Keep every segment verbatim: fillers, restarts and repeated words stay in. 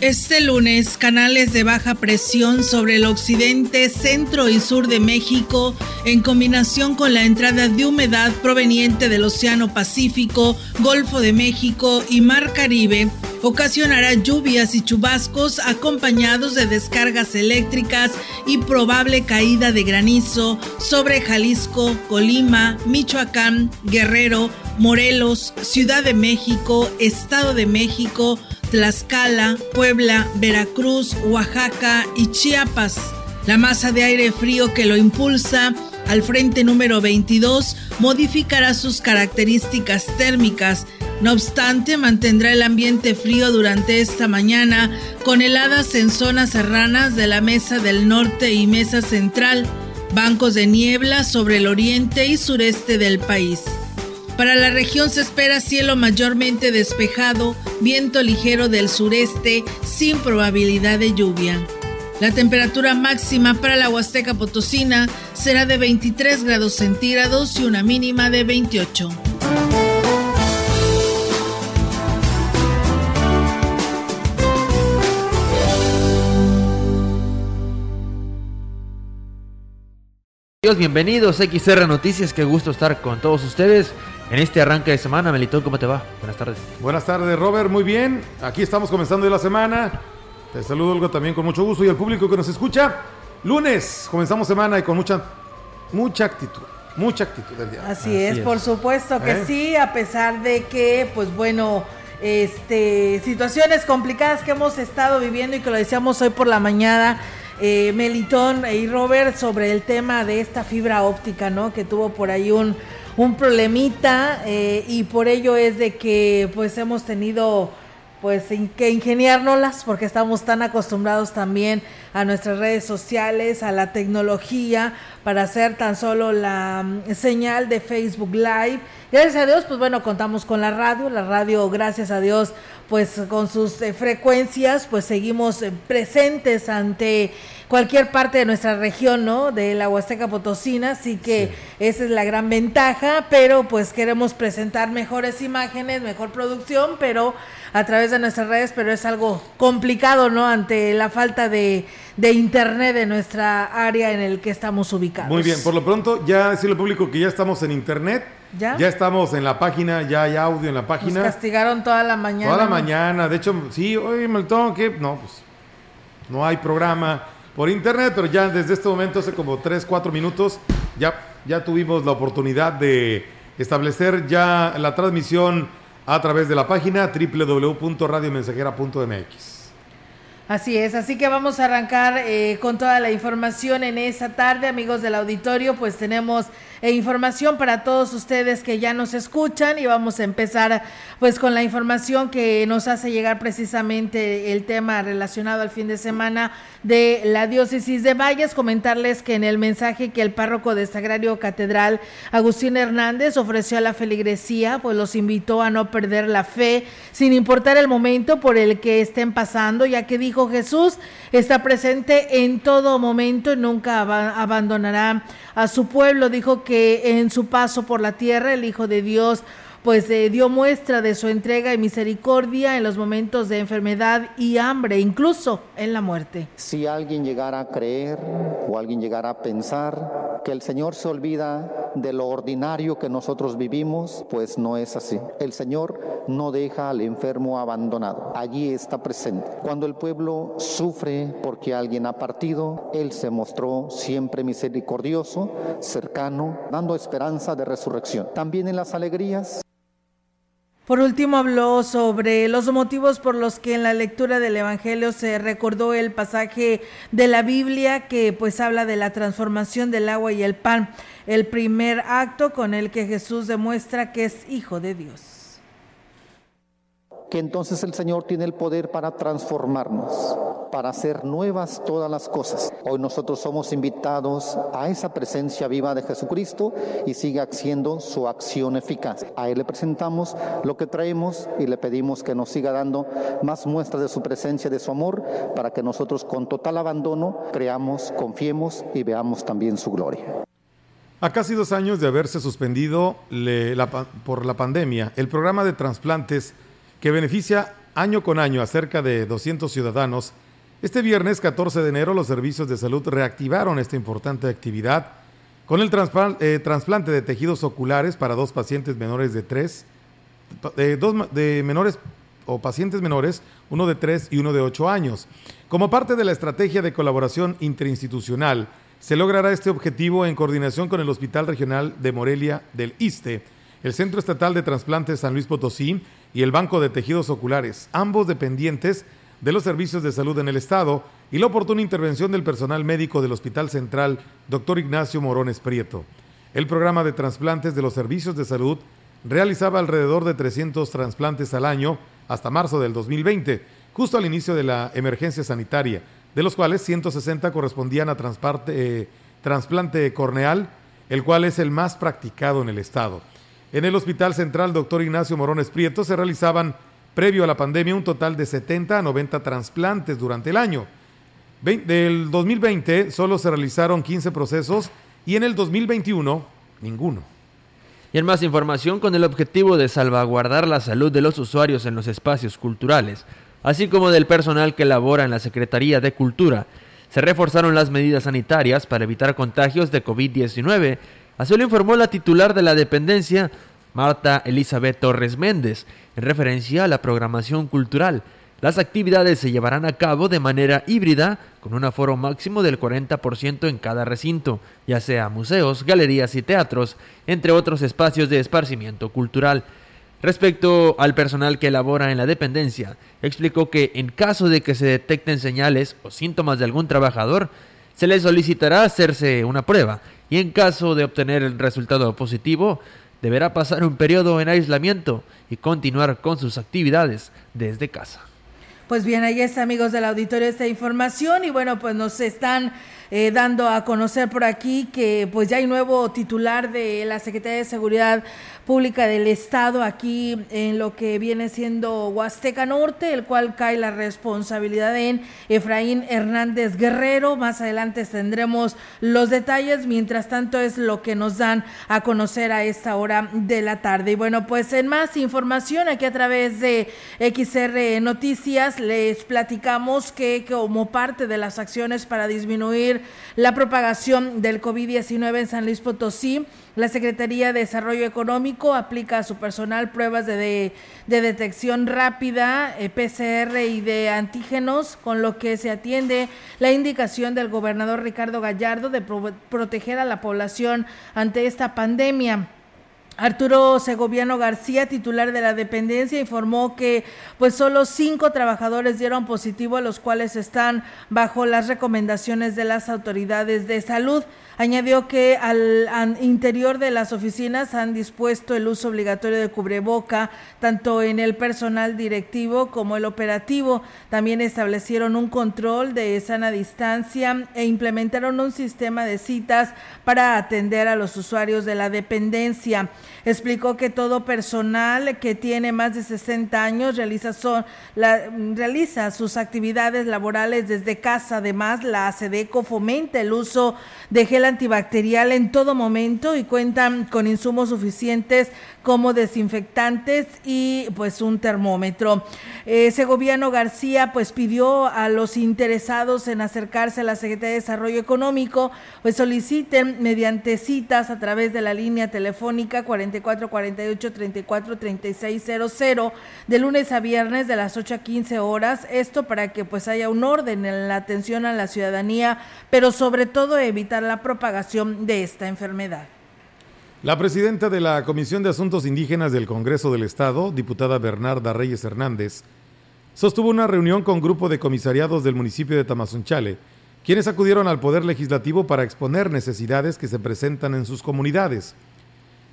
Este lunes, canales de baja presión sobre el occidente, centro y sur de México, en combinación con la entrada de humedad proveniente del Océano Pacífico, Golfo de México y Mar Caribe, ocasionará lluvias y chubascos acompañados de descargas eléctricas y probable caída de granizo sobre Jalisco, Colima, Michoacán, Guerrero, Morelos, Ciudad de México, Estado de México, Tlaxcala, Puebla, Veracruz, Oaxaca y Chiapas. La masa de aire frío que lo impulsa al frente número veintidós modificará sus características térmicas. No obstante, mantendrá el ambiente frío durante esta mañana, con heladas en zonas serranas de la Mesa del Norte y Mesa Central, bancos de niebla sobre el oriente y sureste del país. Para la región se espera cielo mayormente despejado, viento ligero del sureste, sin probabilidad de lluvia. La temperatura máxima para la Huasteca Potosina será de veintitrés grados centígrados y una mínima de veintiocho. Bienvenidos a X R Noticias, qué gusto estar con todos ustedes en este arranque de semana. Melitón, ¿cómo te va? Buenas tardes. Buenas tardes, Robert, muy bien, aquí estamos comenzando la semana, te saludo Olga también con mucho gusto y al público que nos escucha. Lunes, comenzamos semana y con mucha, mucha actitud, mucha actitud del día. Así, Así es, es, por supuesto que ¿Eh? sí, a pesar de que, pues bueno, este, situaciones complicadas que hemos estado viviendo y que lo decíamos hoy por la mañana, Eh, Melitón y Robert, sobre el tema de esta fibra óptica, ¿no? Que tuvo por ahí un, un problemita eh, y por ello es de que pues hemos tenido pues in- que ingeniárnoslas porque estamos tan acostumbrados también a nuestras redes sociales, a la tecnología, para hacer tan solo la um, señal de Facebook Live. Gracias a Dios, pues bueno, contamos con la radio, la radio, gracias a Dios, pues con sus eh, frecuencias, pues seguimos eh, presentes ante cualquier parte de nuestra región, ¿no? De la Huasteca Potosina, así que sí, esa es la gran ventaja, pero pues queremos presentar mejores imágenes, mejor producción, pero a través de nuestras redes, pero es algo complicado, ¿no? Ante la falta de, de internet de nuestra área en el que estamos ubicados. Muy bien, por lo pronto, ya decirle al público que ya estamos en internet. ¿Ya? Ya estamos en la página, ya hay audio en la página. Nos castigaron toda la mañana. Toda la mañana, de hecho, sí, oye, Melitón, que no, pues, no hay programa por internet, pero ya desde este momento, hace como tres, cuatro minutos, ya, ya tuvimos la oportunidad de establecer ya la transmisión a través de la página doble u doble u doble u punto radio mensajera punto m x. Así es, así que vamos a arrancar eh, con toda la información en esta tarde, amigos del auditorio, pues tenemos eh, información para todos ustedes que ya nos escuchan y vamos a empezar pues con la información que nos hace llegar precisamente el tema relacionado al fin de semana de la diócesis de Valles. Comentarles que en el mensaje que el párroco de Sagrario Catedral, Agustín Hernández, ofreció a la feligresía, pues los invitó a no perder la fe, sin importar el momento por el que estén pasando, ya que dijo: Jesús está presente en todo momento y nunca ab- abandonará a su pueblo. Dijo que en su paso por la tierra el Hijo de Dios pues eh, dio muestra de su entrega y misericordia en los momentos de enfermedad y hambre, incluso en la muerte. Si alguien llegara a creer o alguien llegara a pensar que el Señor se olvida de lo ordinario que nosotros vivimos, pues no es así. El Señor no deja al enfermo abandonado, allí está presente. Cuando el pueblo sufre porque alguien ha partido, Él se mostró siempre misericordioso, cercano, dando esperanza de resurrección. También en las alegrías. Por último, habló sobre los motivos por los que en la lectura del Evangelio se recordó el pasaje de la Biblia que pues habla de la transformación del agua y el pan, el primer acto con el que Jesús demuestra que es Hijo de Dios. Que entonces el Señor tiene el poder para transformarnos, para hacer nuevas todas las cosas. Hoy nosotros somos invitados a esa presencia viva de Jesucristo y sigue haciendo su acción eficaz. A Él le presentamos lo que traemos y le pedimos que nos siga dando más muestras de su presencia, de su amor, para que nosotros con total abandono creamos, confiemos y veamos también su gloria. A casi dos años de haberse suspendido le, la, por la pandemia, el programa de trasplantes que beneficia año con año a cerca de doscientos ciudadanos, este viernes catorce de enero los servicios de salud reactivaron esta importante actividad con el transpla- eh, trasplante de tejidos oculares para dos pacientes menores de tres, eh, dos de menores o pacientes menores, uno de tres y uno de ocho años. Como parte de la estrategia de colaboración interinstitucional, se logrará este objetivo en coordinación con el Hospital Regional de Morelia del Issste, el Centro Estatal de Transplantes San Luis Potosí y el Banco de Tejidos Oculares, ambos dependientes de los servicios de salud en el Estado, y la oportuna intervención del personal médico del Hospital Central doctor Ignacio Morones Prieto. El programa de trasplantes de los servicios de salud realizaba alrededor de trescientos trasplantes al año hasta marzo del dos mil veinte, justo al inicio de la emergencia sanitaria, de los cuales ciento sesenta correspondían a transplante, eh, trasplante corneal, el cual es el más practicado en el Estado. En el Hospital Central doctor Ignacio Morones Prieto se realizaban, previo a la pandemia, un total de setenta a noventa trasplantes durante el año. Ve- del dos mil veinte solo se realizaron quince procesos y en el dos mil veintiuno ninguno. Y en más información, con el objetivo de salvaguardar la salud de los usuarios en los espacios culturales, así como del personal que labora en la Secretaría de Cultura, se reforzaron las medidas sanitarias para evitar contagios de covid diecinueve. Así lo informó la titular de la dependencia, Marta Elizabeth Torres Méndez, en referencia a la programación cultural. Las actividades se llevarán a cabo de manera híbrida, con un aforo máximo del cuarenta por ciento en cada recinto, ya sea museos, galerías y teatros, entre otros espacios de esparcimiento cultural. Respecto al personal que labora en la dependencia, explicó que en caso de que se detecten señales o síntomas de algún trabajador, se le solicitará hacerse una prueba y en caso de obtener el resultado positivo, deberá pasar un periodo en aislamiento y continuar con sus actividades desde casa. Pues bien, ahí está, amigos del auditorio, esta información y bueno, pues nos están eh, dando a conocer por aquí que pues ya hay nuevo titular de la Secretaría de Seguridad Pública del Estado aquí en lo que viene siendo Huasteca Norte, el cual cae la responsabilidad en Efraín Hernández Guerrero. Más adelante tendremos los detalles, mientras tanto es lo que nos dan a conocer a esta hora de la tarde. Y bueno, pues en más información aquí a través de X R Noticias, les platicamos que como parte de las acciones para disminuir la propagación del covid diecinueve en San Luis Potosí, la Secretaría de Desarrollo Económico aplica a su personal pruebas de, de, de detección rápida, eh, P C R y de antígenos, con lo que se atiende la indicación del gobernador Ricardo Gallardo de pro, proteger a la población ante esta pandemia. Arturo Segoviano García, titular de la dependencia, informó que pues solo cinco trabajadores dieron positivo, a los cuales están bajo las recomendaciones de las autoridades de salud. Añadió que al, al interior de las oficinas han dispuesto el uso obligatorio de cubreboca, tanto en el personal directivo como el operativo. También establecieron un control de sana distancia e implementaron un sistema de citas para atender a los usuarios de la dependencia. Explicó que todo personal que tiene más de sesenta años realiza, son, la, realiza sus actividades laborales desde casa. Además, la Sedeco fomenta el uso de gel antibacterial en todo momento y cuentan con insumos suficientes como desinfectantes y pues un termómetro. Eh, Segoviano García pues pidió a los interesados en acercarse a la Secretaría de Desarrollo Económico pues soliciten mediante citas a través de la línea telefónica cuarenta y cuatro, cuarenta y ocho, treinta y cuatro, treinta y seis cero cero de lunes a viernes de las ocho a quince horas, esto para que pues haya un orden en la atención a la ciudadanía, pero sobre todo evitar la propagación de esta enfermedad. La presidenta de la Comisión de Asuntos Indígenas del Congreso del Estado, diputada Bernarda Reyes Hernández, sostuvo una reunión con grupo de comisariados del municipio de Tamazunchale, quienes acudieron al Poder Legislativo para exponer necesidades que se presentan en sus comunidades.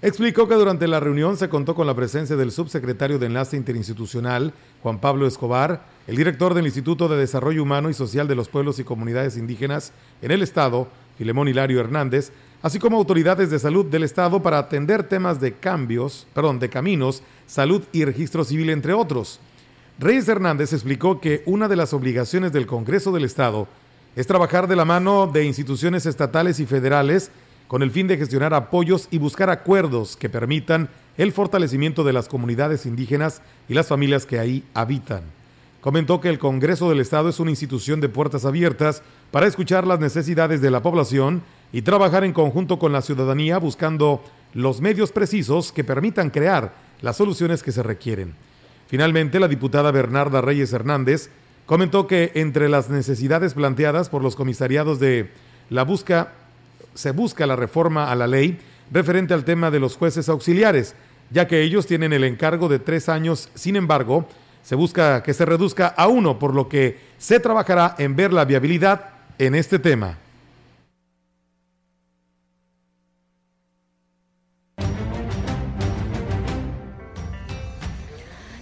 Explicó que durante la reunión se contó con la presencia del subsecretario de Enlace Interinstitucional, Juan Pablo Escobar, el director del Instituto de Desarrollo Humano y Social de los Pueblos y Comunidades Indígenas en el Estado, Filemón Hilario Hernández, así como autoridades de salud del Estado para atender temas de cambios, perdón, de caminos, salud y registro civil, entre otros. Reyes Hernández explicó que una de las obligaciones del Congreso del Estado es trabajar de la mano de instituciones estatales y federales con el fin de gestionar apoyos y buscar acuerdos que permitan el fortalecimiento de las comunidades indígenas y las familias que ahí habitan. Comentó que el Congreso del Estado es una institución de puertas abiertas para escuchar las necesidades de la población y trabajar en conjunto con la ciudadanía buscando los medios precisos que permitan crear las soluciones que se requieren. Finalmente, la diputada Bernarda Reyes Hernández comentó que entre las necesidades planteadas por los comisariados de la busca, se busca la reforma a la ley referente al tema de los jueces auxiliares, ya que ellos tienen el encargo de tres años. Sin embargo, se busca que se reduzca a uno, por lo que se trabajará en ver la viabilidad en este tema.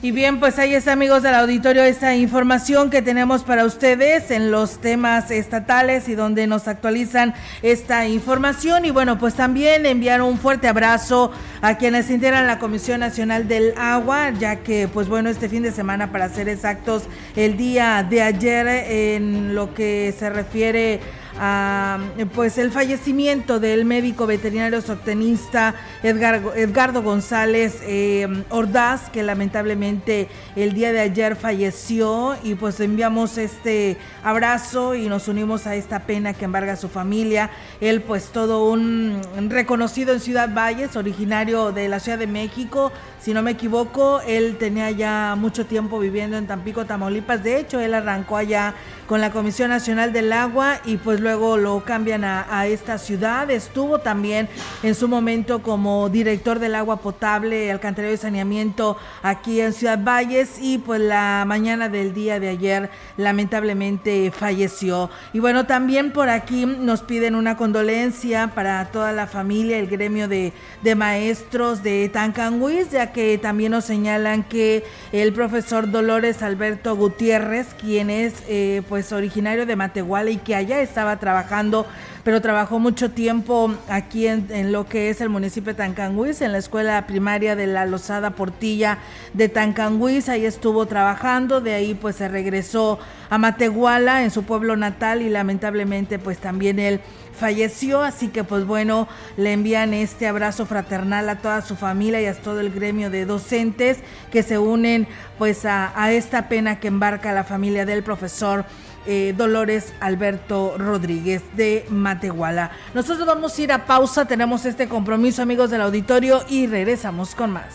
Y bien, pues ahí está, amigos del auditorio, esta información que tenemos para ustedes en los temas estatales y donde nos actualizan esta información. Y bueno, pues también enviar un fuerte abrazo a quienes integran la Comisión Nacional del Agua, ya que, pues bueno, este fin de semana, para ser exactos, el día de ayer, en lo que se refiere a, pues, el fallecimiento del médico veterinario zootecnista Edgar, Edgardo González eh, Ordaz, que lamentablemente el día de ayer falleció, y pues enviamos este abrazo y nos unimos a esta pena que embarga a su familia. Él, pues, todo un reconocido en Ciudad Valles, originario de la Ciudad de México, si no me equivoco. Él tenía ya mucho tiempo viviendo en Tampico, Tamaulipas. De hecho, él arrancó allá con la Comisión Nacional del Agua y pues luego lo cambian a, a esta ciudad. Estuvo también en su momento como director del agua potable, alcantarillado y saneamiento aquí en Ciudad Valles, y pues la mañana del día de ayer lamentablemente falleció. Y bueno, también por aquí nos piden una condolencia para toda la familia, el gremio de, de maestros de Tancanhuitz, ya que también nos señalan que el profesor Dolores Alberto Gutiérrez, quien es eh, pues originario de Matehuala y que allá está estaba trabajando, pero trabajó mucho tiempo aquí en, en lo que es el municipio de Tancanhuitz, en la escuela primaria de la Losada Portilla de Tancanhuitz. Ahí estuvo trabajando, de ahí pues se regresó a Matehuala, en su pueblo natal, y lamentablemente pues también él falleció. Así que pues bueno, le envían este abrazo fraternal a toda su familia y a todo el gremio de docentes que se unen pues a, a esta pena que embarca la familia del profesor Eh, Dolores Alberto Rodríguez de Matehuala. Nosotros vamos a ir a pausa, tenemos este compromiso, amigos del auditorio, y regresamos con más.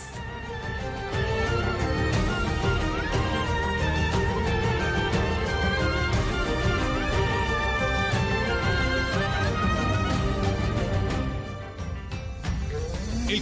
El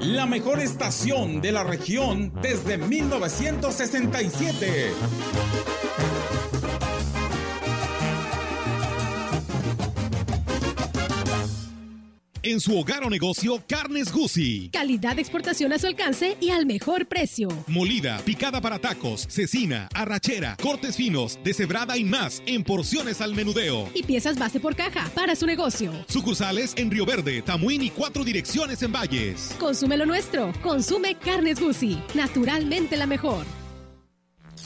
la mejor estación de la región desde mil novecientos sesenta y siete. En su hogar o negocio, Carnes Gucci. Calidad de exportación a su alcance y al mejor precio. Molida, picada para tacos, cecina, arrachera, cortes finos, deshebrada y más en porciones al menudeo. Y piezas base por caja para su negocio. Sucursales en Río Verde, Tamuín y cuatro direcciones en Valles. Consume lo nuestro. Consume Carnes Gucci. Naturalmente la mejor.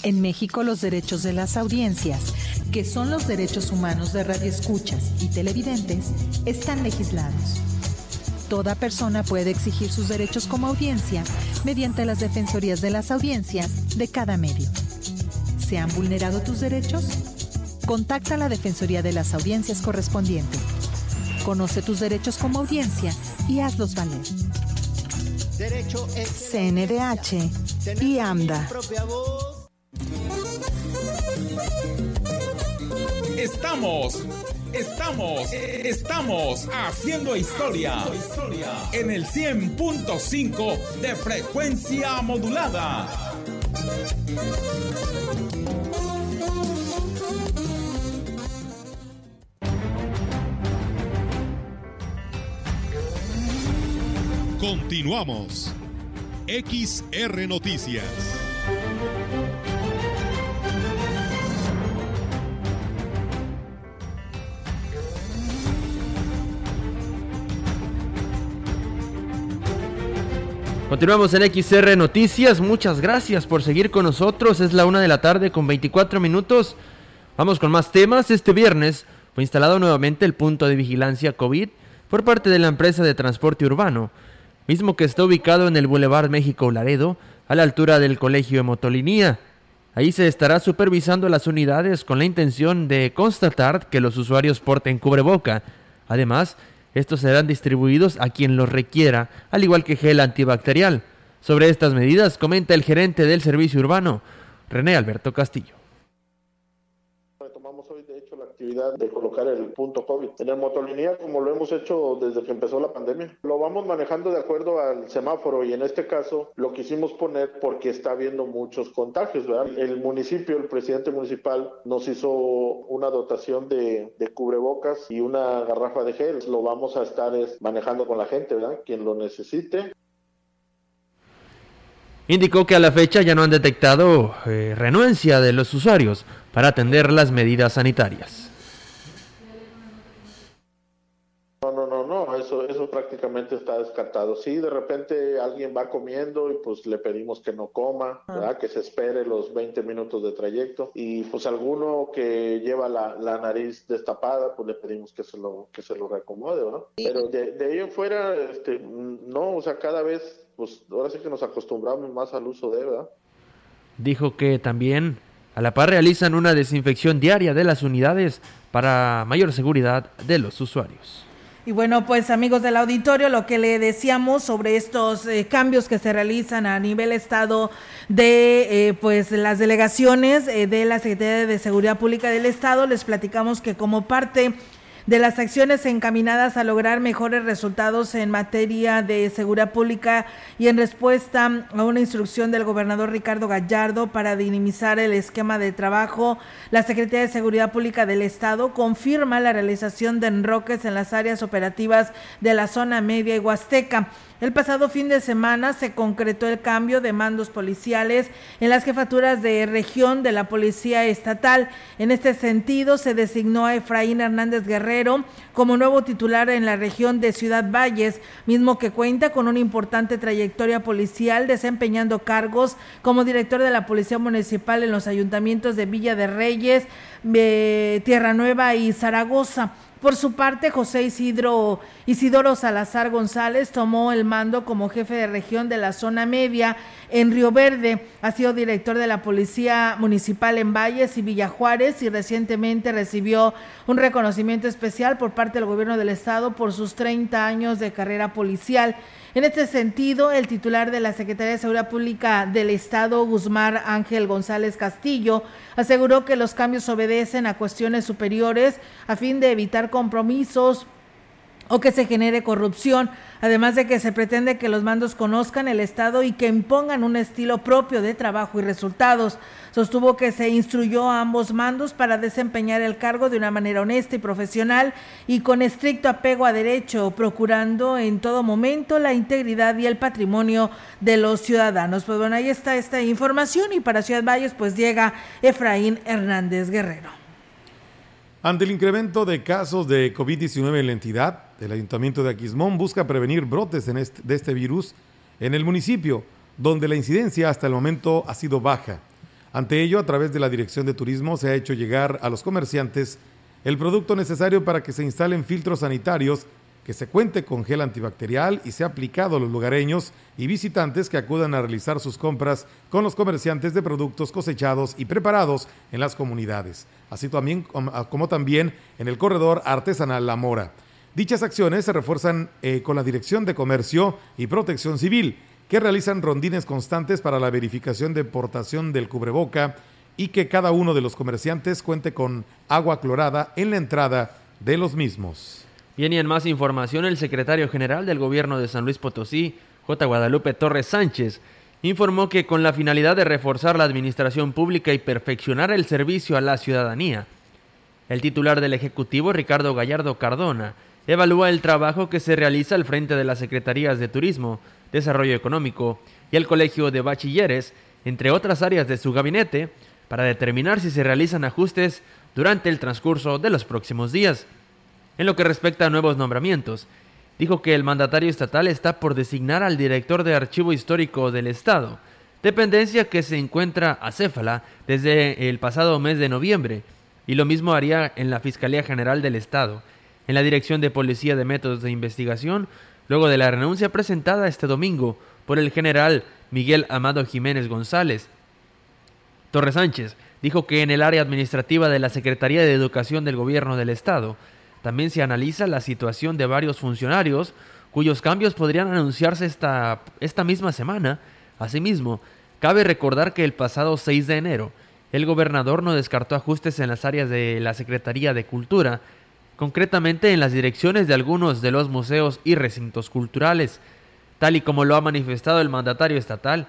En México, los derechos de las audiencias, que son los derechos humanos de radioescuchas y televidentes, están legislados. Toda persona puede exigir sus derechos como audiencia mediante las defensorías de las audiencias de cada medio. ¿Se han vulnerado tus derechos? Contacta a la Defensoría de las Audiencias correspondiente. Conoce tus derechos como audiencia y hazlos valer. Derecho es C N D H y AMDA. Estamos, estamos, estamos haciendo historia en el cien punto cinco de frecuencia modulada. Continuamos. X R Noticias. Continuamos en X R Noticias. Muchas gracias por seguir con nosotros. Es la una de la tarde con veinticuatro minutos. Vamos con más temas. Este viernes fue instalado nuevamente el punto de vigilancia COVID por parte de la empresa de transporte urbano, mismo que está ubicado en el Boulevard México Laredo, a la altura del Colegio de Motolinía. Ahí se estará supervisando las unidades con la intención de constatar que los usuarios porten cubreboca. Además, estos serán distribuidos a quien los requiera, al igual que gel antibacterial. Sobre estas medidas comenta el gerente del servicio urbano, René Alberto Castillo. De colocar el punto COVID en el Motolinía, como lo hemos hecho desde que empezó la pandemia, lo vamos manejando de acuerdo al semáforo, y en este caso lo quisimos poner porque está habiendo muchos contagios, ¿verdad? El municipio, el presidente municipal nos hizo una dotación de, de cubrebocas y una garrafa de gel. Lo vamos a estar es, manejando con la gente, ¿verdad? Quien lo necesite. Indicó que a la fecha ya no han detectado eh, renuencia de los usuarios para atender las medidas sanitarias. Eso, eso prácticamente está descartado. Sí, de repente alguien va comiendo y pues le pedimos que no coma, ¿verdad? Que se espere los veinte minutos de trayecto, y pues alguno que lleva la, la nariz destapada, pues le pedimos que se lo, que se lo reacomode, ¿no? Pero de, de ahí en fuera, este, no, o sea, cada vez, pues ahora sí que nos acostumbramos más al uso de, ¿verdad? Dijo que también a la par realizan una desinfección diaria de las unidades para mayor seguridad de los usuarios. Y bueno, pues amigos del auditorio, lo que le decíamos sobre estos eh, cambios que se realizan a nivel estado de eh, pues las delegaciones eh, de la Secretaría de Seguridad Pública del Estado, les platicamos que como parte de las acciones encaminadas a lograr mejores resultados en materia de seguridad pública y en respuesta a una instrucción del gobernador Ricardo Gallardo para dinamizar el esquema de trabajo, la Secretaría de Seguridad Pública del Estado confirma la realización de enroques en las áreas operativas de la Zona Media y Huasteca. El pasado fin de semana se concretó el cambio de mandos policiales en las jefaturas de región de la Policía Estatal. En este sentido, se designó a Efraín Hernández Guerrero como nuevo titular en la región de Ciudad Valles, mismo que cuenta con una importante trayectoria policial, desempeñando cargos como director de la Policía Municipal en los ayuntamientos de Villa de Reyes, eh, Tierra Nueva y Zaragoza. Por su parte, José Isidro, Isidoro Salazar González tomó el mando como jefe de región de la Zona Media en Río Verde, ha sido director de la Policía Municipal en Valles y Villa Juárez, y recientemente recibió un reconocimiento especial por parte del gobierno del estado por sus treinta años de carrera policial. En este sentido, el titular de la Secretaría de Seguridad Pública del Estado, Guzmán Ángel González Castillo, aseguró que los cambios obedecen a cuestiones superiores a fin de evitar compromisos o que se genere corrupción, además de que se pretende que los mandos conozcan el estado y que impongan un estilo propio de trabajo y resultados. Sostuvo que se instruyó a ambos mandos para desempeñar el cargo de una manera honesta y profesional y con estricto apego a derecho, procurando en todo momento la integridad y el patrimonio de los ciudadanos. Pues bueno, ahí está esta información, y para Ciudad Valles pues llega Efraín Hernández Guerrero. Ante el incremento de casos de COVID diecinueve en la entidad, el Ayuntamiento de Aquismón busca prevenir brotes en este, de este virus en el municipio, donde la incidencia hasta el momento ha sido baja. Ante ello, a través de la Dirección de Turismo se ha hecho llegar a los comerciantes el producto necesario para que se instalen filtros sanitarios, que se cuente con gel antibacterial y sea aplicado a los lugareños y visitantes que acudan a realizar sus compras con los comerciantes de productos cosechados y preparados en las comunidades, así también, como también en el corredor artesanal La Mora. Dichas acciones se refuerzan eh, con la Dirección de Comercio y Protección Civil, que realizan rondines constantes para la verificación de portación del cubreboca y que cada uno de los comerciantes cuente con agua clorada en la entrada de los mismos. Bien, y en más información, el secretario general del gobierno de San Luis Potosí, J. Guadalupe Torres Sánchez, informó que con la finalidad de reforzar la administración pública y perfeccionar el servicio a la ciudadanía, el titular del Ejecutivo, Ricardo Gallardo Cardona, evalúa el trabajo que se realiza al frente de las Secretarías de Turismo, Desarrollo Económico y el Colegio de Bachilleres, entre otras áreas de su gabinete, para determinar si se realizan ajustes durante el transcurso de los próximos días. En lo que respecta a nuevos nombramientos, dijo que el mandatario estatal está por designar al director de Archivo Histórico del Estado, dependencia que se encuentra acéfala desde el pasado mes de noviembre, y lo mismo haría en la Fiscalía General del Estado, en la Dirección de Policía de Métodos de Investigación, luego de la renuncia presentada este domingo por el general Miguel Amado Jiménez González. Torres Sánchez dijo que en el área administrativa de la Secretaría de Educación del Gobierno del Estado también se analiza la situación de varios funcionarios cuyos cambios podrían anunciarse esta, esta misma semana. Asimismo, cabe recordar que el pasado seis de enero, el gobernador no descartó ajustes en las áreas de la Secretaría de Cultura, concretamente en las direcciones de algunos de los museos y recintos culturales. Tal y como lo ha manifestado el mandatario estatal,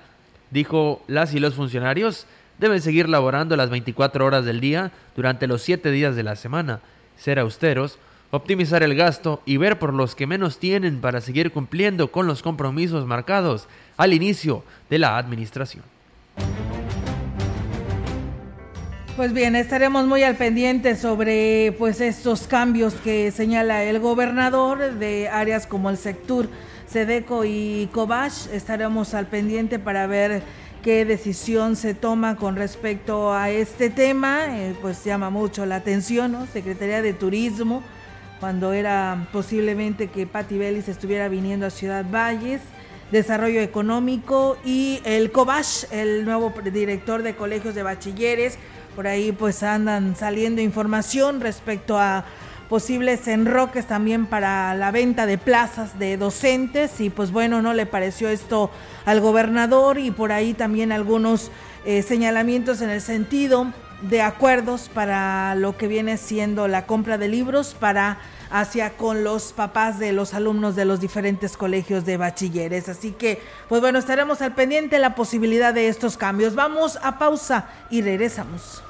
dijo, las y los funcionarios deben seguir laborando las veinticuatro horas del día durante los siete días de la semana, ser austeros, optimizar el gasto y ver por los que menos tienen para seguir cumpliendo con los compromisos marcados al inicio de la administración. Pues bien, estaremos muy al pendiente sobre pues estos cambios que señala el gobernador de áreas como el Sectur, Sedeco y Cobach. Estaremos al pendiente para ver qué decisión se toma con respecto a este tema. Eh, pues llama mucho la atención, ¿no? Secretaría de Turismo, cuando era posiblemente que Patti Vélez estuviera viniendo a Ciudad Valles, Desarrollo Económico y el Cobach, el nuevo director de colegios de bachilleres. Por ahí pues andan saliendo información respecto a posibles enroques también para la venta de plazas de docentes y pues bueno, no le pareció esto al gobernador y por ahí también algunos eh, señalamientos en el sentido de acuerdos para lo que viene siendo la compra de libros para hacia con los papás de los alumnos de los diferentes colegios de bachilleres. Así que, pues bueno, estaremos al pendiente de la posibilidad de estos cambios. Vamos a pausa y regresamos.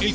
El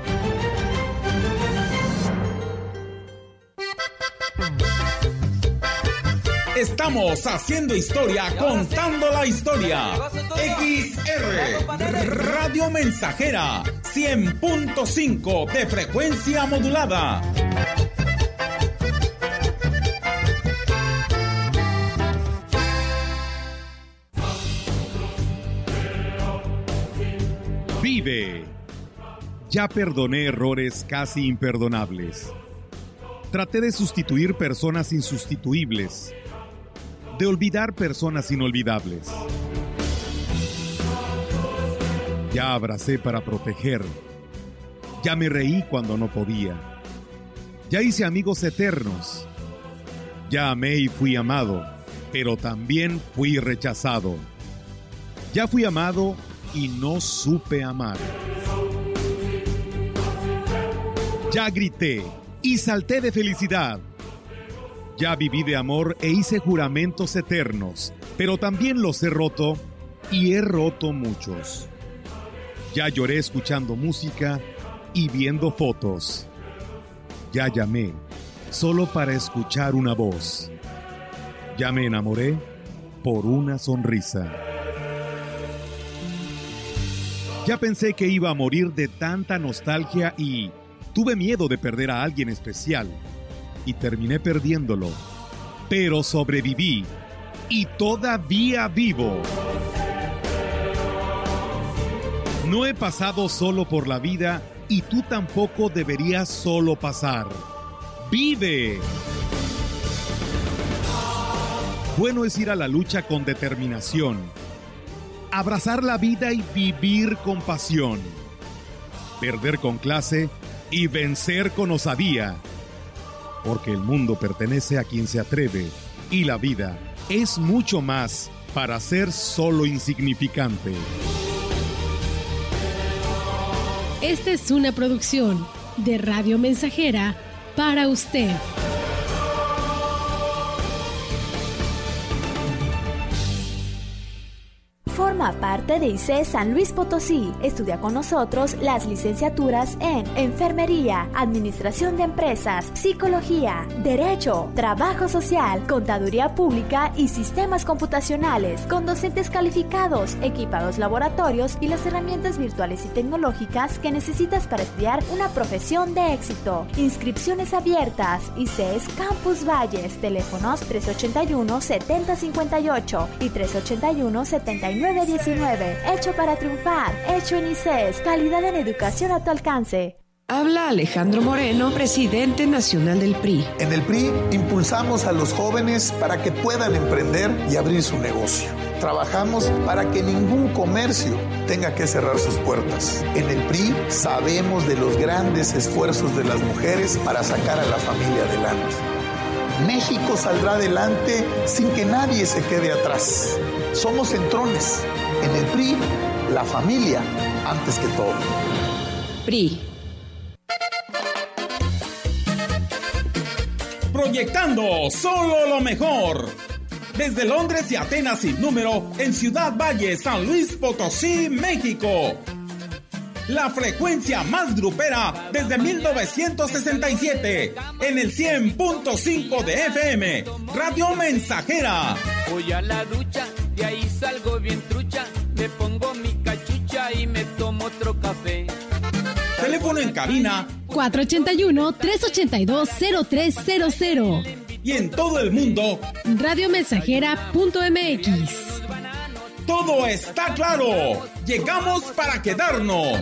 Estamos haciendo historia, contando la historia. X R Radio Mensajera cien punto cinco de frecuencia modulada. Vive. Ya perdoné errores casi imperdonables. Traté de sustituir personas insustituibles, de olvidar personas inolvidables. Ya abracé para proteger. Ya me reí cuando no podía. Ya hice amigos eternos. Ya amé y fui amado, pero también fui rechazado. Ya fui amado y no supe amar. Ya grité y salté de felicidad. Ya viví de amor e hice juramentos eternos, pero también los he roto y he roto muchos. Ya lloré escuchando música y viendo fotos. Ya llamé solo para escuchar una voz. Ya me enamoré por una sonrisa. Ya pensé que iba a morir de tanta nostalgia y tuve miedo de perder a alguien especial. Y terminé perdiéndolo, pero sobreviví y todavía vivo. No he pasado solo por la vida y tú tampoco deberías solo pasar. ¡Vive! Bueno es ir a la lucha con determinación, abrazar la vida y vivir con pasión. perder con clase y vencer con osadía. Porque el mundo pertenece a quien se atreve y la vida es mucho más para ser solo insignificante. Esta es una producción de Radio Mensajera para usted. Forma parte de I C E San Luis Potosí. Estudia con nosotros las licenciaturas en Enfermería, Administración de Empresas, Psicología, Derecho, Trabajo Social, Contaduría Pública y Sistemas Computacionales, con docentes calificados, equipados laboratorios y las herramientas virtuales y tecnológicas que necesitas para estudiar una profesión de éxito. Inscripciones abiertas. I C E Campus Valles. Teléfonos tres ochenta y uno, setenta cincuenta y ocho y tres ochenta y uno, setenta y nueve diecinueve. Hecho para triunfar. Hecho en I C E S. Calidad en educación a tu alcance. Habla Alejandro Moreno, presidente nacional del P R I. En el P R I impulsamos a los jóvenes para que puedan emprender y abrir su negocio. Trabajamos para que ningún comercio tenga que cerrar sus puertas. En el P R I sabemos de los grandes esfuerzos de las mujeres para sacar a la familia adelante. México saldrá adelante sin que nadie se quede atrás. Somos centrones. En el P R I, la familia antes que todo. P R I. Proyectando solo lo mejor. Desde Londres y Atenas sin número, en Ciudad Valles, San Luis Potosí, México. La frecuencia más grupera desde mil novecientos sesenta y siete, en el cien punto cinco de F M, Radio Mensajera. Voy a la ducha, de ahí salgo bien trucha, me pongo mi cachucha y me tomo otro café. Teléfono en cabina cuatro ochenta y uno, trescientos ochenta y dos, cero trescientos. Y en todo el mundo, radio mensajera punto m x. Todo está claro. Llegamos para quedarnos.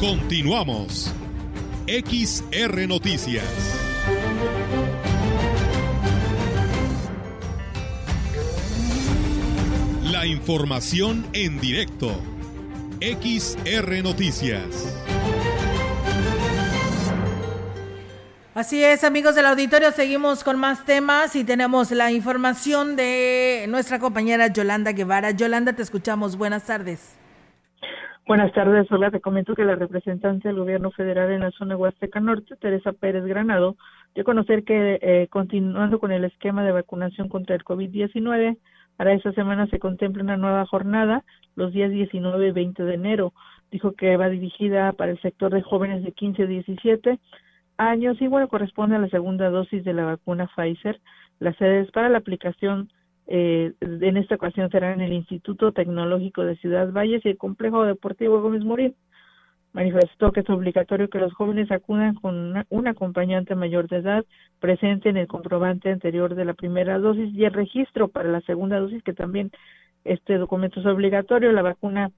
Continuamos. X R Noticias. La información en directo. X R Noticias. Así es, amigos del auditorio, seguimos con más temas y tenemos la información de nuestra compañera Yolanda Guevara. Yolanda, te escuchamos. Buenas tardes. Buenas tardes, hola, te comento que la representante del gobierno federal en la zona Huasteca Norte, Teresa Pérez Granado, dio a conocer que eh, continuando con el esquema de vacunación contra el covid diecinueve, para esta semana se contempla una nueva jornada, los días diecinueve y veinte de enero. Dijo que va dirigida para el sector de jóvenes de quince a diecisiete años, y bueno, corresponde a la segunda dosis de la vacuna Pfizer. Las sedes para la aplicación eh, en esta ocasión serán en el Instituto Tecnológico de Ciudad Valles y el Complejo Deportivo Gómez Morín. Manifestó que es obligatorio que los jóvenes acudan con una, un acompañante mayor de edad, presenten el comprobante anterior de la primera dosis y el registro para la segunda dosis, que también este documento es obligatorio. La vacuna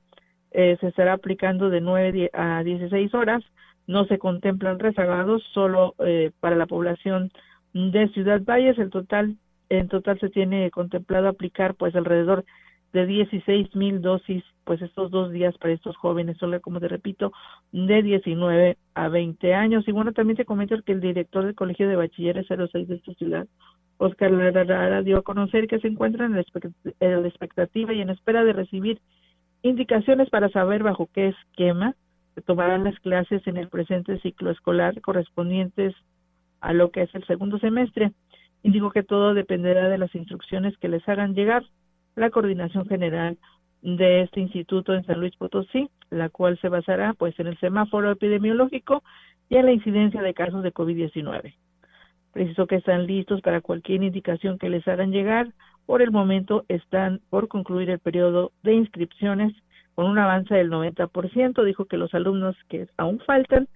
eh, se estará aplicando de nueve a dieciséis horas. No se contemplan rezagados, solo eh, para la población de Ciudad Valles. El total, en total se tiene contemplado aplicar pues alrededor de dieciséis mil dosis, pues estos dos días para estos jóvenes, solo como te repito, de diecinueve a veinte años. Y bueno, también te comento que el director del Colegio de Bachilleres cero seis de esta ciudad, Óscar Larrara, dio a conocer que se encuentran en la, expect- en la expectativa y en espera de recibir indicaciones para saber bajo qué esquema se tomarán las clases en el presente ciclo escolar correspondientes a lo que es el segundo semestre. Indicó que todo dependerá de las instrucciones que les hagan llegar la coordinación general de este instituto en San Luis Potosí, la cual se basará pues en el semáforo epidemiológico y en la incidencia de casos de covid diecinueve. Precisó que están listos para cualquier indicación que les hagan llegar. Por el momento están por concluir el periodo de inscripciones con un avance del noventa por ciento. Dijo que los alumnos que aún faltan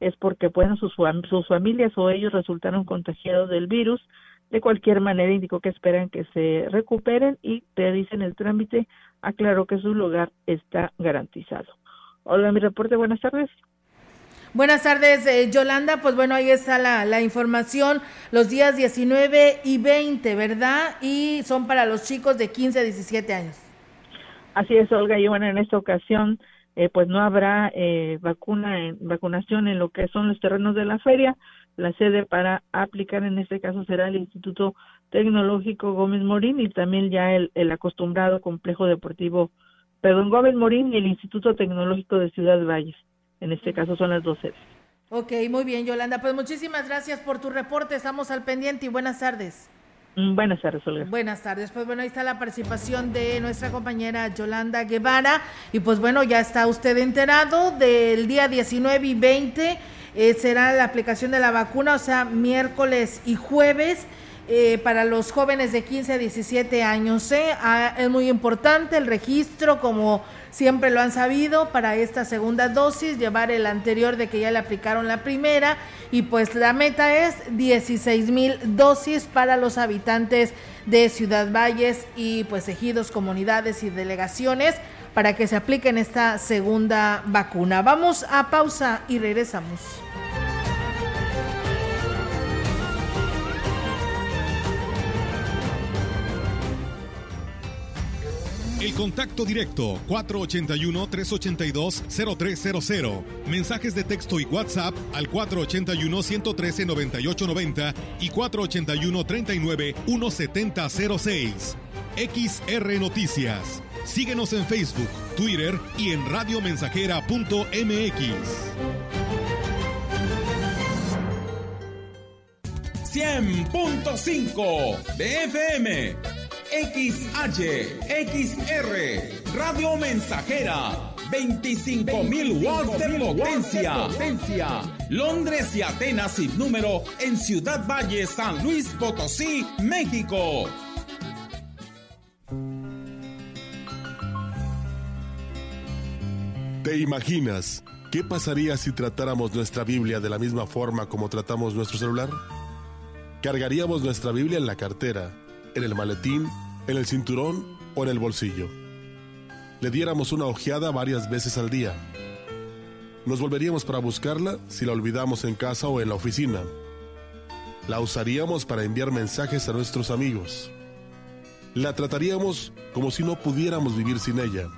es porque pueden sus, fam- sus familias o ellos resultaron contagiados del virus. De cualquier manera, indicó que esperan que se recuperen y realicen el trámite. Aclaró que su lugar está garantizado. Hola, mi reporte. Buenas tardes. Buenas tardes, eh, Yolanda. Pues bueno, ahí está la, la información. Los días diecinueve y veinte, ¿verdad? Y son para los chicos de quince a diecisiete años. Así es, Olga. Y bueno, en esta ocasión, eh, pues no habrá eh, vacuna en, vacunación en lo que son los terrenos de la feria. La sede para aplicar en este caso será el Instituto Tecnológico Gómez Morín y también ya el, el acostumbrado complejo deportivo, perdón, Gómez Morín y el Instituto Tecnológico de Ciudad Valles. En este caso son las dos sedes. Ok, muy bien, Yolanda. Pues muchísimas gracias por tu reporte. Estamos al pendiente y buenas tardes. Buenas tardes, Olga. Buenas tardes. Pues bueno, ahí está la participación de nuestra compañera Yolanda Guevara. Y pues bueno, ya está usted enterado del día diecinueve y veinte. Eh, será la aplicación de la vacuna, o sea, miércoles y jueves, eh, para los jóvenes de quince a diecisiete años. ¿eh? Ah, es muy importante el registro, como siempre lo han sabido, para esta segunda dosis, llevar el anterior de que ya le aplicaron la primera, y pues la meta es dieciséis mil dosis para los habitantes de Ciudad Valles y pues ejidos, comunidades y delegaciones, para que se apliquen esta segunda vacuna. Vamos a pausa y regresamos. El contacto directo cuatro ocho uno, tres ocho dos, cero tres cero cero. Mensajes de texto y WhatsApp al cuatro ocho uno, uno uno tres, nueve ocho nueve cero y cuatro ocho uno, tres nueve, uno siete cero seis. X R Noticias. Síguenos en Facebook, Twitter y en radio mensajera punto m x. cien punto cinco B F M, X H, X R, Radio Mensajera, veinticinco mil watts de potencia. Londres y Atenas sin número en Ciudad Valles, San Luis Potosí, México. ¿Te imaginas qué pasaría si tratáramos nuestra Biblia de la misma forma como tratamos nuestro celular? Cargaríamos nuestra Biblia en la cartera, en el maletín, en el cinturón o en el bolsillo. Le diéramos una ojeada varias veces al día. Nos volveríamos para buscarla si la olvidamos en casa o en la oficina. La usaríamos para enviar mensajes a nuestros amigos. La trataríamos como si no pudiéramos vivir sin ella.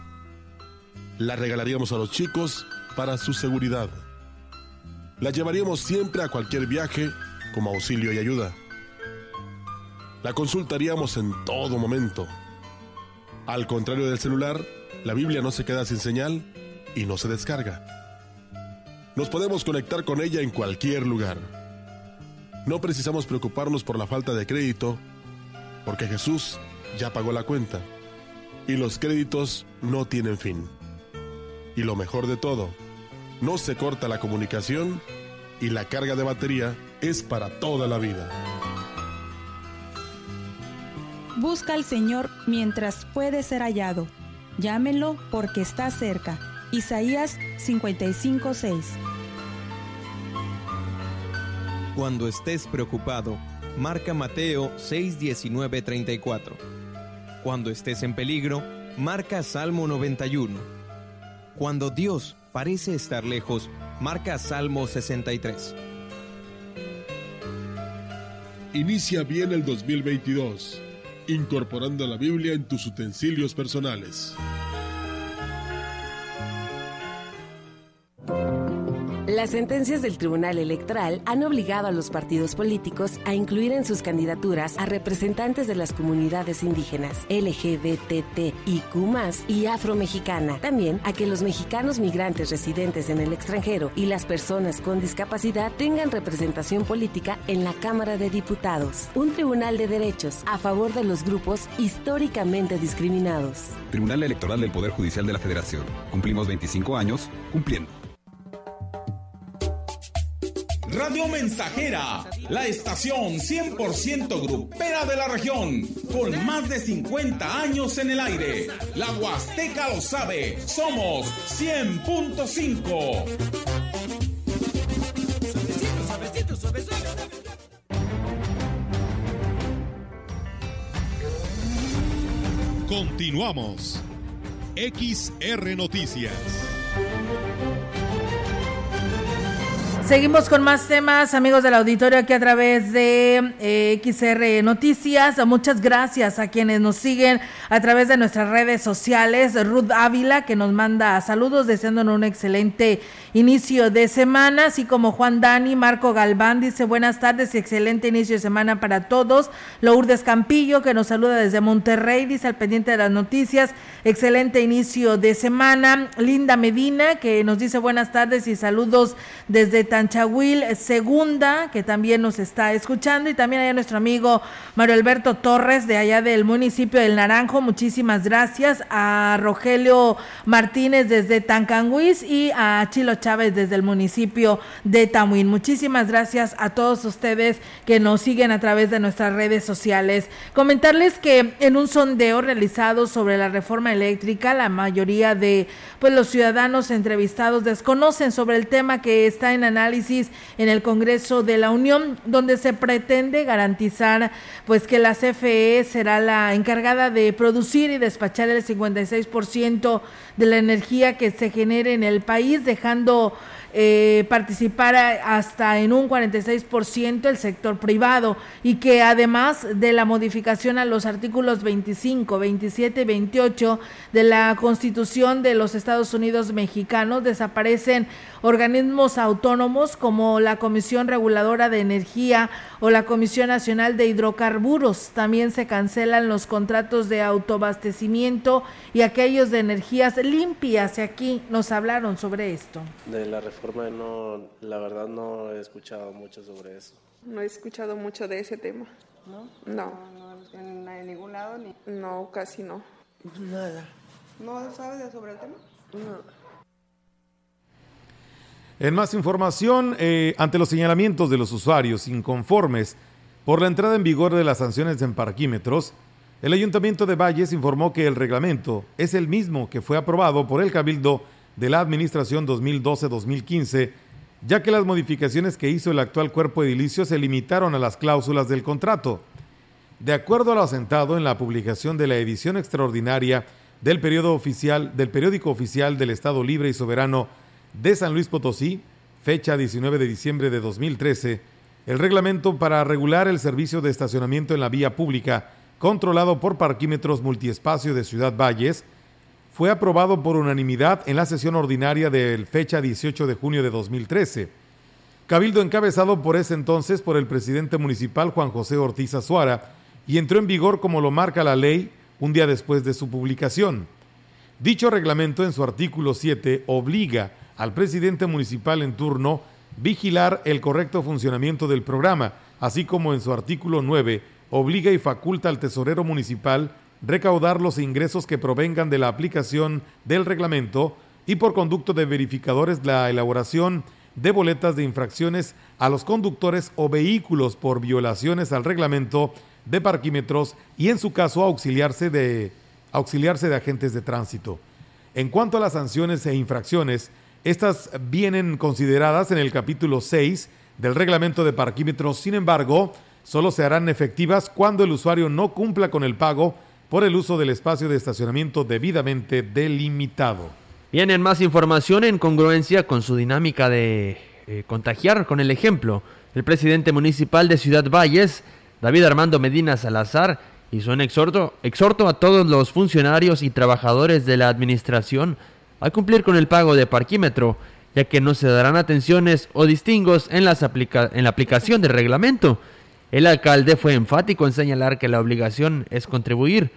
La regalaríamos a los chicos para su seguridad. La llevaríamos siempre a cualquier viaje como auxilio y ayuda. La consultaríamos en todo momento. Al contrario del celular, la Biblia no se queda sin señal y no se descarga. Nos podemos conectar con ella en cualquier lugar. No precisamos preocuparnos por la falta de crédito, porque Jesús ya pagó la cuenta y los créditos no tienen fin. Y lo mejor de todo, no se corta la comunicación y la carga de batería es para toda la vida. Busca al Señor mientras puede ser hallado. Llámenlo porque está cerca. Isaías cincuenta y cinco seis. Cuando estés preocupado, marca Mateo seis diecinueve treinta y cuatro. Cuando estés en peligro, marca Salmo noventa y uno. Cuando Dios parece estar lejos, marca Salmo sesenta y tres. Inicia bien el dos mil veintidós, incorporando la Biblia en tus utensilios personales. Las sentencias del Tribunal Electoral han obligado a los partidos políticos a incluir en sus candidaturas a representantes de las comunidades indígenas, L G B T I Q más y afromexicana. También a que los mexicanos migrantes residentes en el extranjero y las personas con discapacidad tengan representación política en la Cámara de Diputados. Un tribunal de derechos a favor de los grupos históricamente discriminados. Tribunal Electoral del Poder Judicial de la Federación. Cumplimos veinticinco años cumpliendo. Radio Mensajera, la estación cien por ciento grupera de la región, con más de cincuenta años en el aire. La Huasteca lo sabe, somos cien punto cinco. Continuamos. X R Noticias. Seguimos con más temas, amigos del auditorio, aquí a través de eh, X R Noticias. Muchas gracias a quienes nos siguen a través de nuestras redes sociales. Ruth Ávila, que nos manda saludos, deseándonos un excelente inicio de semana, así como Juan Dani, Marco Galván, dice buenas tardes y excelente inicio de semana para todos. Lourdes Campillo, que nos saluda desde Monterrey, dice al pendiente de las noticias, excelente inicio de semana. Linda Medina, que nos dice buenas tardes y saludos desde Tancanhuitz, Chahuil Segunda, que también nos está escuchando, y también allá nuestro amigo Mario Alberto Torres, de allá del municipio del Naranjo, muchísimas gracias, a Rogelio Martínez desde Tancanhuitz y a Chilo Chávez desde el municipio de Tamuín. Muchísimas gracias a todos ustedes que nos siguen a través de nuestras redes sociales. Comentarles que en un sondeo realizado sobre la reforma eléctrica, la mayoría de pues los ciudadanos entrevistados desconocen sobre el tema que está en análisis en el Congreso de la Unión, donde se pretende garantizar pues que la C F E será la encargada de producir y despachar el cincuenta y seis por ciento de la energía que se genere en el país, dejando eh, participar a, hasta en un cuarenta y seis por ciento el sector privado, y que además de la modificación a los artículos veinticinco, veintisiete y veintiocho de la Constitución de los Estados Unidos Mexicanos, desaparecen organismos autónomos como la Comisión Reguladora de Energía o la Comisión Nacional de Hidrocarburos. También se cancelan los contratos de autoabastecimiento y aquellos de energías limpias. Y aquí nos hablaron sobre esto. De la reforma, no, la verdad no he escuchado mucho sobre eso. No he escuchado mucho de ese tema. ¿No? No. No, no en, en ningún lado. Ni... No, casi no. Nada. ¿No sabes sobre el tema? No. En más información, eh, ante los señalamientos de los usuarios inconformes por la entrada en vigor de las sanciones en parquímetros, el Ayuntamiento de Valles informó que el reglamento es el mismo que fue aprobado por el Cabildo de la Administración dos mil doce dos mil quince, ya que las modificaciones que hizo el actual cuerpo edilicio se limitaron a las cláusulas del contrato. De acuerdo a lo asentado en la publicación de la edición extraordinaria del, periodo oficial, del periódico oficial del Estado Libre y Soberano de San Luis Potosí, fecha diecinueve de diciembre de dos mil trece, el reglamento para regular el servicio de estacionamiento en la vía pública, controlado por parquímetros multiespacio de Ciudad Valles, fue aprobado por unanimidad en la sesión ordinaria del fecha dieciocho de junio de dos mil trece. Cabildo encabezado por ese entonces por el presidente municipal Juan José Ortiz Azuara, y entró en vigor como lo marca la ley un día después de su publicación. Dicho reglamento en su artículo siete obliga al presidente municipal en turno vigilar el correcto funcionamiento del programa, así como en su artículo nueve obliga y faculta al tesorero municipal recaudar los ingresos que provengan de la aplicación del reglamento y por conducto de verificadores la elaboración de boletas de infracciones a los conductores o vehículos por violaciones al reglamento de parquímetros y en su caso auxiliarse de, auxiliarse de agentes de tránsito. En cuanto a las sanciones e infracciones, estas vienen consideradas en el capítulo seis del reglamento de parquímetros. Sin embargo, solo se harán efectivas cuando el usuario no cumpla con el pago por el uso del espacio de estacionamiento debidamente delimitado. Bien, en más información, en congruencia con su dinámica de eh, contagiar con el ejemplo, el presidente municipal de Ciudad Valles, David Armando Medina Salazar, hizo un exhorto, exhorto a todos los funcionarios y trabajadores de la administración a cumplir con el pago de parquímetro, ya que no se darán atenciones o distingos en, las aplica- en la aplicación del reglamento. El alcalde fue enfático en señalar que la obligación es contribuir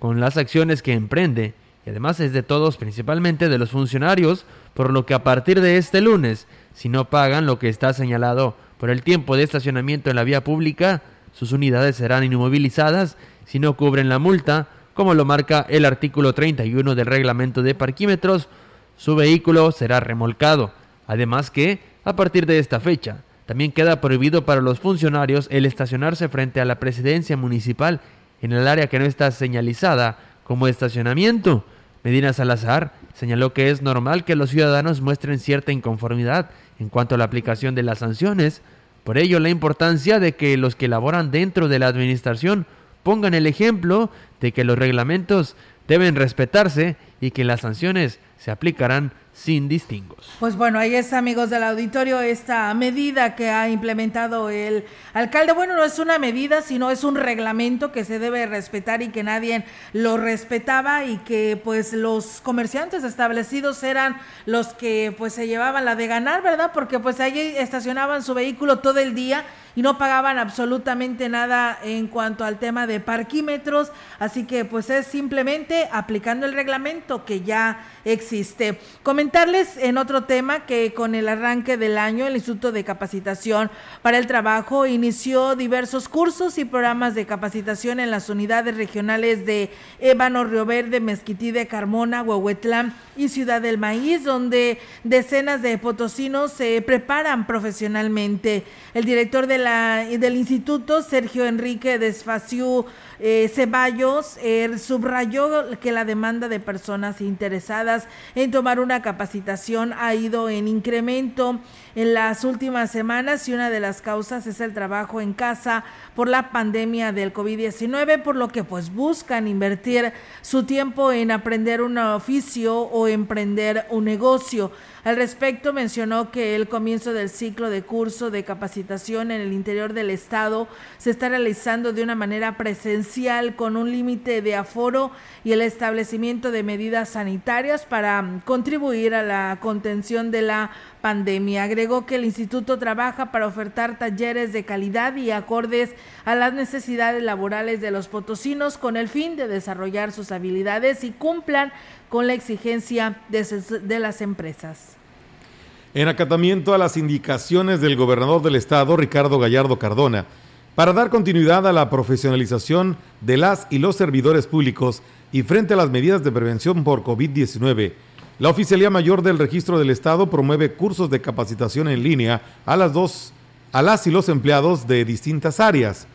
con las acciones que emprende, y además es de todos, principalmente de los funcionarios, por lo que a partir de este lunes, si no pagan lo que está señalado por el tiempo de estacionamiento en la vía pública, sus unidades serán inmovilizadas si no cubren la multa, como lo marca el artículo treinta y uno del reglamento de parquímetros, su vehículo será remolcado. Además que, a partir de esta fecha, también queda prohibido para los funcionarios el estacionarse frente a la presidencia municipal en el área que no está señalizada como estacionamiento. Medina Salazar señaló que es normal que los ciudadanos muestren cierta inconformidad en cuanto a la aplicación de las sanciones, por ello la importancia de que los que laboran dentro de la administración pongan el ejemplo de que los reglamentos deben respetarse y que las sanciones se aplicarán sin distingos. Pues bueno, ahí está, amigos del auditorio, esta medida que ha implementado el alcalde. Bueno, no es una medida, sino es un reglamento que se debe respetar y que nadie lo respetaba, y que pues los comerciantes establecidos eran los que pues se llevaban la de ganar, ¿verdad? Porque pues allí estacionaban su vehículo todo el día y no pagaban absolutamente nada en cuanto al tema de parquímetros, así que pues es simplemente aplicando el reglamento que ya existe. Comentarles en otro tema que con el arranque del año el Instituto de Capacitación para el Trabajo inició diversos cursos y programas de capacitación en las unidades regionales de Ébano, Río Verde, Mezquitide, Carmona, Huehuetlán y Ciudad del Maíz, donde decenas de potosinos se preparan profesionalmente. El director de la, del instituto, Sergio Enrique Desfaciú eh, Ceballos, eh, subrayó que la demanda de personas interesadas en tomar una capacitación ha ido en incremento en las últimas semanas, y una de las causas es el trabajo en casa por la pandemia del covid diecinueve, por lo que pues buscan invertir su tiempo en aprender un oficio o emprender un negocio. Al respecto, mencionó que el comienzo del ciclo de curso de capacitación en el interior del estado se está realizando de una manera presencial, con un límite de aforo y el establecimiento de medidas sanitarias para contribuir a la contención de la pandemia. Agregó que el instituto trabaja para ofertar talleres de calidad y acordes a las necesidades laborales de los potosinos, con el fin de desarrollar sus habilidades y cumplan con la exigencia de, de las empresas. En acatamiento a las indicaciones del gobernador del estado, Ricardo Gallardo Cardona, para dar continuidad a la profesionalización de las y los servidores públicos y frente a las medidas de prevención por covid diecinueve, la Oficialía Mayor del Registro del Estado promueve cursos de capacitación en línea a las, dos, a las y los empleados de distintas áreas.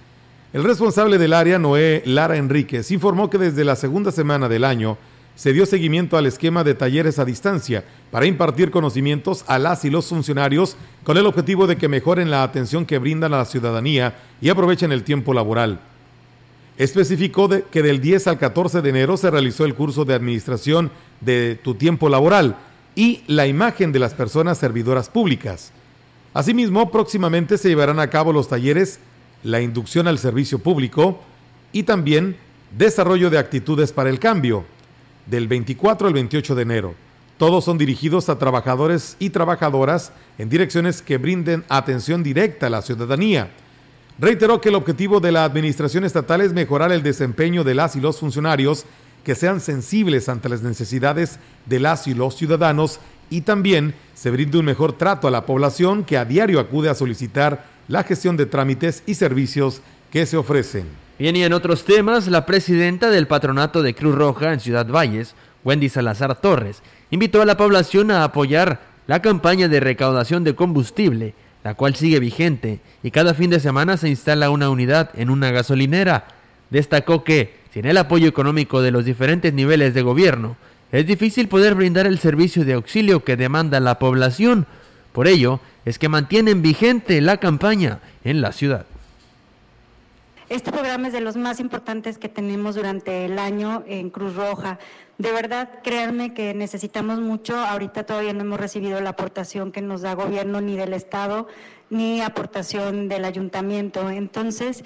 El responsable del área, Noé Lara Enríquez, informó que desde la segunda semana del año se dio seguimiento al esquema de talleres a distancia para impartir conocimientos a las y los funcionarios, con el objetivo de que mejoren la atención que brindan a la ciudadanía y aprovechen el tiempo laboral. Especificó de que del diez al catorce de enero se realizó el curso de administración de tu tiempo laboral y la imagen de las personas servidoras públicas. Asimismo, próximamente se llevarán a cabo los talleres la inducción al servicio público y también desarrollo de actitudes para el cambio, del veinticuatro al veintiocho de enero. Todos son dirigidos a trabajadores y trabajadoras en direcciones que brinden atención directa a la ciudadanía. Reiteró que el objetivo de la administración estatal es mejorar el desempeño de las y los funcionarios, que sean sensibles ante las necesidades de las y los ciudadanos, y también se brinde un mejor trato a la población que a diario acude a solicitar la gestión de trámites y servicios que se ofrecen. Bien, y en otros temas, la presidenta del Patronato de Cruz Roja en Ciudad Valles, Wendy Salazar Torres, invitó a la población a apoyar la campaña de recaudación de combustible, la cual sigue vigente, y cada fin de semana se instala una unidad en una gasolinera. Destacó que, sin el apoyo económico de los diferentes niveles de gobierno, es difícil poder brindar el servicio de auxilio que demanda la población. Por ello, es que mantienen vigente la campaña en la ciudad. Este programa es de los más importantes que tenemos durante el año en Cruz Roja. De verdad, créanme que necesitamos mucho. Ahorita todavía no hemos recibido la aportación que nos da gobierno, ni del Estado, ni aportación del ayuntamiento. Entonces,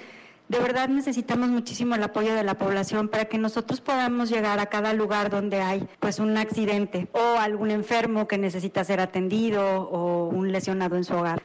de verdad necesitamos muchísimo el apoyo de la población para que nosotros podamos llegar a cada lugar donde hay pues un accidente o algún enfermo que necesita ser atendido o un lesionado en su hogar.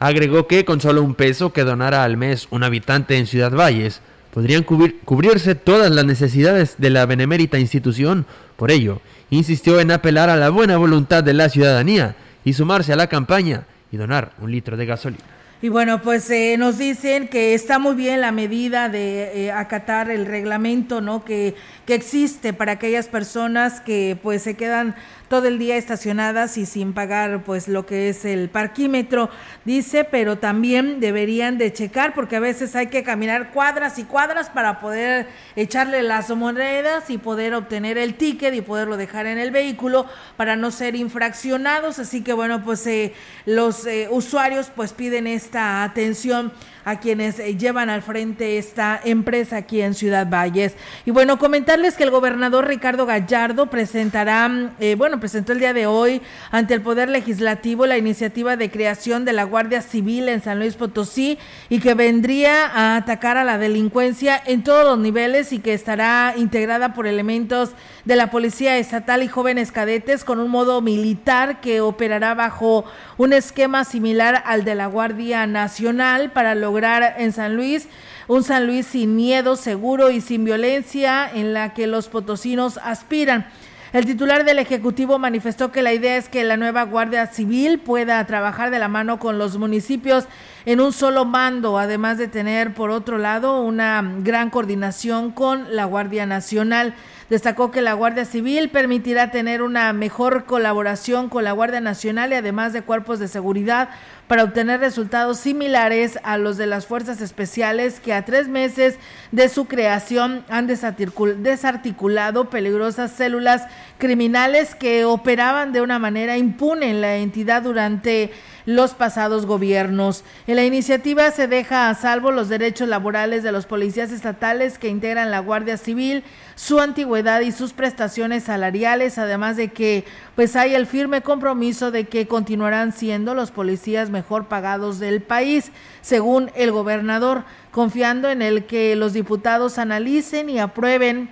Agregó que con solo un peso que donara al mes un habitante en Ciudad Valles, podrían cubrir, cubrirse todas las necesidades de la benemérita institución. Por ello, insistió en apelar a la buena voluntad de la ciudadanía y sumarse a la campaña y donar un litro de gasolina. Y bueno, pues eh, nos dicen que está muy bien la medida de eh, acatar el reglamento, ¿no? Que, que existe para aquellas personas que pues se quedan todo el día estacionadas y sin pagar pues lo que es el parquímetro, dice, pero también deberían de checar porque a veces hay que caminar cuadras y cuadras para poder echarle las monedas y poder obtener el ticket y poderlo dejar en el vehículo para no ser infraccionados. Así que bueno, pues eh, los eh, usuarios pues piden esta atención a quienes llevan al frente esta empresa aquí en Ciudad Valles. Y bueno, comentarles que el gobernador Ricardo Gallardo presentará, eh, bueno, presentó el día de hoy ante el Poder Legislativo la iniciativa de creación de la Guardia Civil en San Luis Potosí y que vendría a atacar a la delincuencia en todos los niveles y que estará integrada por elementos de la Policía Estatal y jóvenes cadetes con un modo militar que operará bajo un esquema similar al de la Guardia Nacional para lograr lograr en San Luis un San Luis sin miedo, seguro y sin violencia en la que los potosinos aspiran. El titular del Ejecutivo manifestó que la idea es que la nueva Guardia Civil pueda trabajar de la mano con los municipios en un solo mando, además de tener, por otro lado, una gran coordinación con la Guardia Nacional. Destacó que la Guardia Civil permitirá tener una mejor colaboración con la Guardia Nacional y además de cuerpos de seguridad para obtener resultados similares a los de las fuerzas especiales que a tres meses de su creación han desarticulado peligrosas células criminales que operaban de una manera impune en la entidad durante los pasados gobiernos. En la iniciativa se deja a salvo los derechos laborales de los policías estatales que integran la Guardia Civil, su antigüedad y sus prestaciones salariales, además de que pues hay el firme compromiso de que continuarán siendo los policías mejor pagados del país, según el gobernador, confiando en el que los diputados analicen y aprueben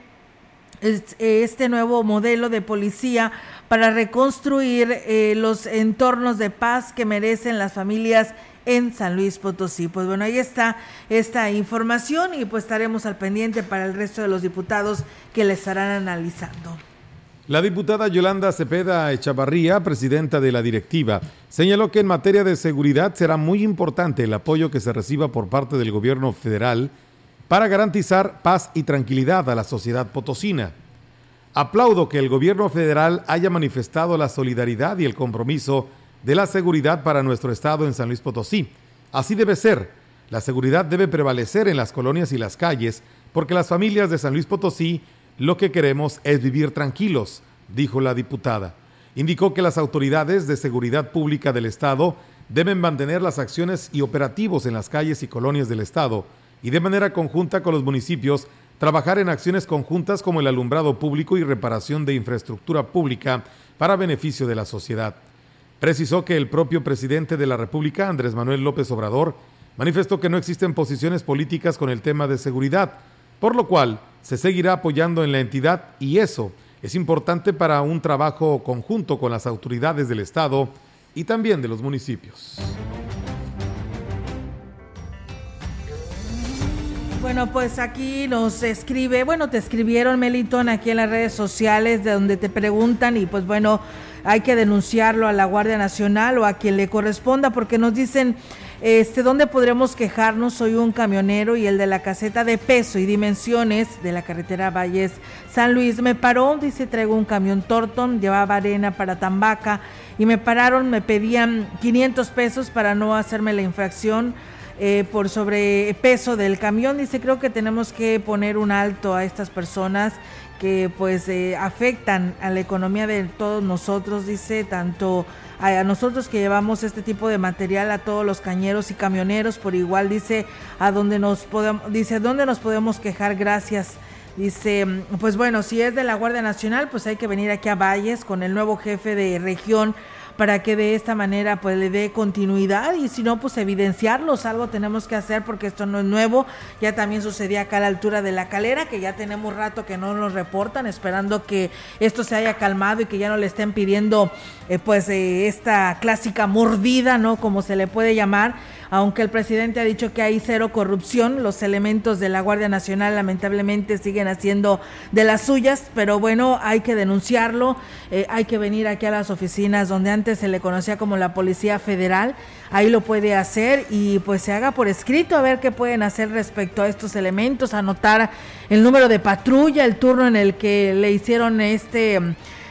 este nuevo modelo de policía para reconstruir eh, los entornos de paz que merecen las familias en San Luis Potosí. Pues bueno, ahí está esta información y pues estaremos al pendiente para el resto de los diputados que le estarán analizando. La diputada Yolanda Cepeda Echavarría, presidenta de la directiva, señaló que en materia de seguridad será muy importante el apoyo que se reciba por parte del gobierno federal para garantizar paz y tranquilidad a la sociedad potosina. Aplaudo que el gobierno federal haya manifestado la solidaridad y el compromiso de la seguridad para nuestro estado en San Luis Potosí. Así debe ser. La seguridad debe prevalecer en las colonias y las calles, porque las familias de San Luis Potosí lo que queremos es vivir tranquilos, dijo la diputada. Indicó que las autoridades de seguridad pública del estado deben mantener las acciones y operativos en las calles y colonias del estado y de manera conjunta con los municipios trabajar en acciones conjuntas como el alumbrado público y reparación de infraestructura pública para beneficio de la sociedad. Precisó que el propio presidente de la República, Andrés Manuel López Obrador, manifestó que no existen posiciones políticas con el tema de seguridad, por lo cual se seguirá apoyando en la entidad y eso es importante para un trabajo conjunto con las autoridades del estado y también de los municipios. Bueno, pues aquí nos escribe, bueno, te escribieron, Melitón, aquí en las redes sociales, de donde te preguntan y pues bueno, hay que denunciarlo a la Guardia Nacional o a quien le corresponda, porque nos dicen, este, ¿dónde podremos quejarnos? Soy un camionero y el de la caseta de peso y dimensiones de la carretera Valles San Luis me paró, dice, traigo un camión Torton, llevaba arena para Tambaca y me pararon, me pedían quinientos pesos para no hacerme la infracción. Eh, por sobrepeso del camión, dice, creo que tenemos que poner un alto a estas personas que pues eh, afectan a la economía de todos nosotros, dice, tanto a nosotros que llevamos este tipo de material, a todos los cañeros y camioneros por igual, dice, a donde nos podemos, dice, ¿dónde nos podemos quejar? Gracias. Dice, pues bueno, si es de la Guardia Nacional, pues hay que venir aquí a Valles con el nuevo jefe de región para que de esta manera pues le dé continuidad y si no, pues evidenciarlos, algo tenemos que hacer porque esto no es nuevo, ya también sucedía acá a la altura de La Calera, que ya tenemos rato que no nos reportan, esperando que esto se haya calmado y que ya no le estén pidiendo eh, pues eh, esta clásica mordida, ¿no?, como se le puede llamar, aunque el presidente ha dicho que hay cero corrupción, los elementos de la Guardia Nacional lamentablemente siguen haciendo de las suyas, pero bueno, hay que denunciarlo, eh, hay que venir aquí a las oficinas donde antes se le conocía como la Policía Federal, ahí lo puede hacer y pues se haga por escrito a ver qué pueden hacer respecto a estos elementos, anotar el número de patrulla, el turno en el que le hicieron este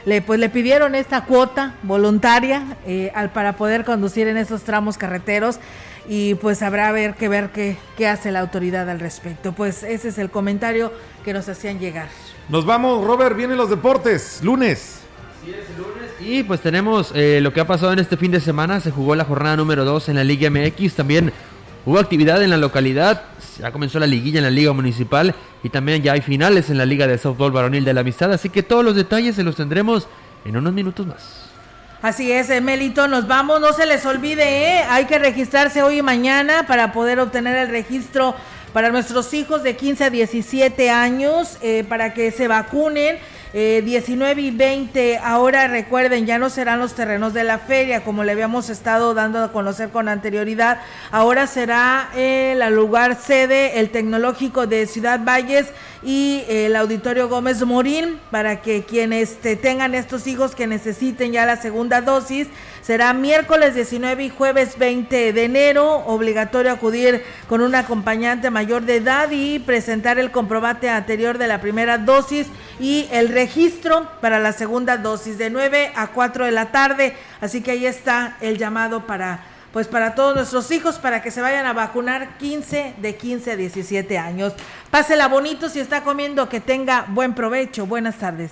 le, pues le pidieron esta cuota voluntaria eh, al, para poder conducir en esos tramos carreteros, y pues habrá ver, que ver qué, qué hace la autoridad al respecto. Pues ese es el comentario que nos hacían llegar. Nos vamos, Robert, vienen los deportes, lunes. Así es, lunes. Y pues tenemos eh, lo que ha pasado en este fin de semana. Se jugó la jornada número dos en la Liga M X, también hubo actividad en la localidad, ya comenzó la liguilla en la Liga Municipal y también ya hay finales en la Liga de Softball Varonil de la Amistad, así que todos los detalles se los tendremos en unos minutos más. Así es, Melito, nos vamos, no se les olvide, ¿eh? Hay que registrarse hoy y mañana para poder obtener el registro para nuestros hijos de quince a diecisiete años, eh, para que se vacunen, eh, diecinueve y veinte, ahora recuerden, ya no serán los terrenos de la feria, como le habíamos estado dando a conocer con anterioridad, ahora será el eh, lugar sede, el Tecnológico de Ciudad Valles y el Auditorio Gómez Morín, para que quienes te tengan estos hijos que necesiten ya la segunda dosis. Será miércoles diecinueve y jueves veinte de enero, obligatorio acudir con un acompañante mayor de edad y presentar el comprobante anterior de la primera dosis y el registro para la segunda dosis de nueve a cuatro de la tarde, así que ahí está el llamado para pues para todos nuestros hijos, para que se vayan a vacunar quince de quince a diecisiete años. Pásela bonito, si está comiendo, que tenga buen provecho. Buenas tardes.